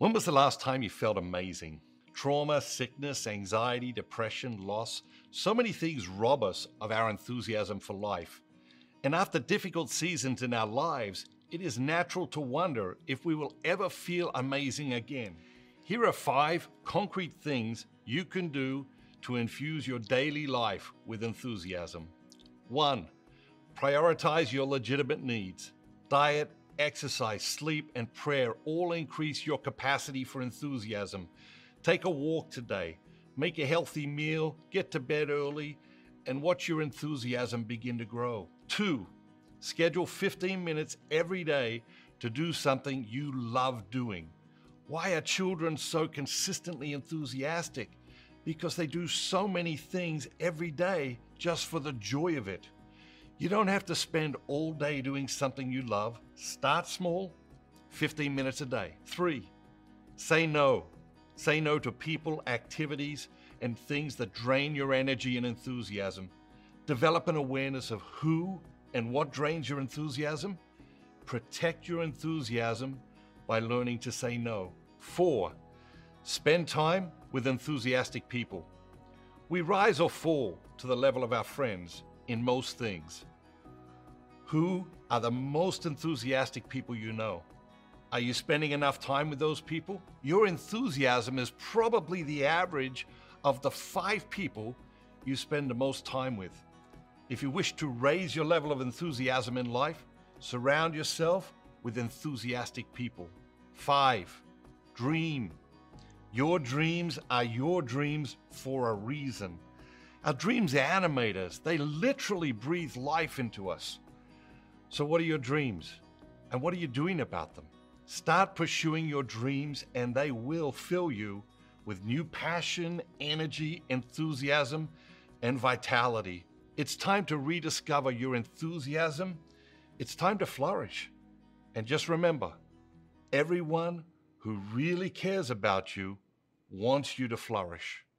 When was the last time you felt amazing? Trauma, sickness, anxiety, depression, loss. So many things rob us of our enthusiasm for life. And after difficult seasons in our lives, it is natural to wonder if we will ever feel amazing again. Here are 5 concrete things you can do to infuse your daily life with enthusiasm. 1. Prioritize your legitimate needs. Diet, exercise, sleep, and prayer all increase your capacity for enthusiasm. Take a walk today, make a healthy meal, get to bed early, and watch your enthusiasm begin to grow. 2. Schedule 15 minutes every day to do something you love doing. Why are children so consistently enthusiastic? Because they do so many things every day just for the joy of it. You don't have to spend all day doing something you love. Start small, 15 minutes a day. 3. Say no. Say no to people, activities, and things that drain your energy and enthusiasm. Develop an awareness of who and what drains your enthusiasm. Protect your enthusiasm by learning to say no. 4. Spend time with enthusiastic people. We rise or fall to the level of our friends in most things. Who are the most enthusiastic people you know? Are you spending enough time with those people? Your enthusiasm is probably the average of the 5 people you spend the most time with. If you wish to raise your level of enthusiasm in life, surround yourself with enthusiastic people. 5. Dream. Your dreams are your dreams for a reason. Our dreams animate us. They literally breathe life into us. So what are your dreams? And what are you doing about them? Start pursuing your dreams and they will fill you with new passion, energy, enthusiasm, and vitality. It's time to rediscover your enthusiasm. It's time to flourish. And just remember, everyone who really cares about you wants you to flourish.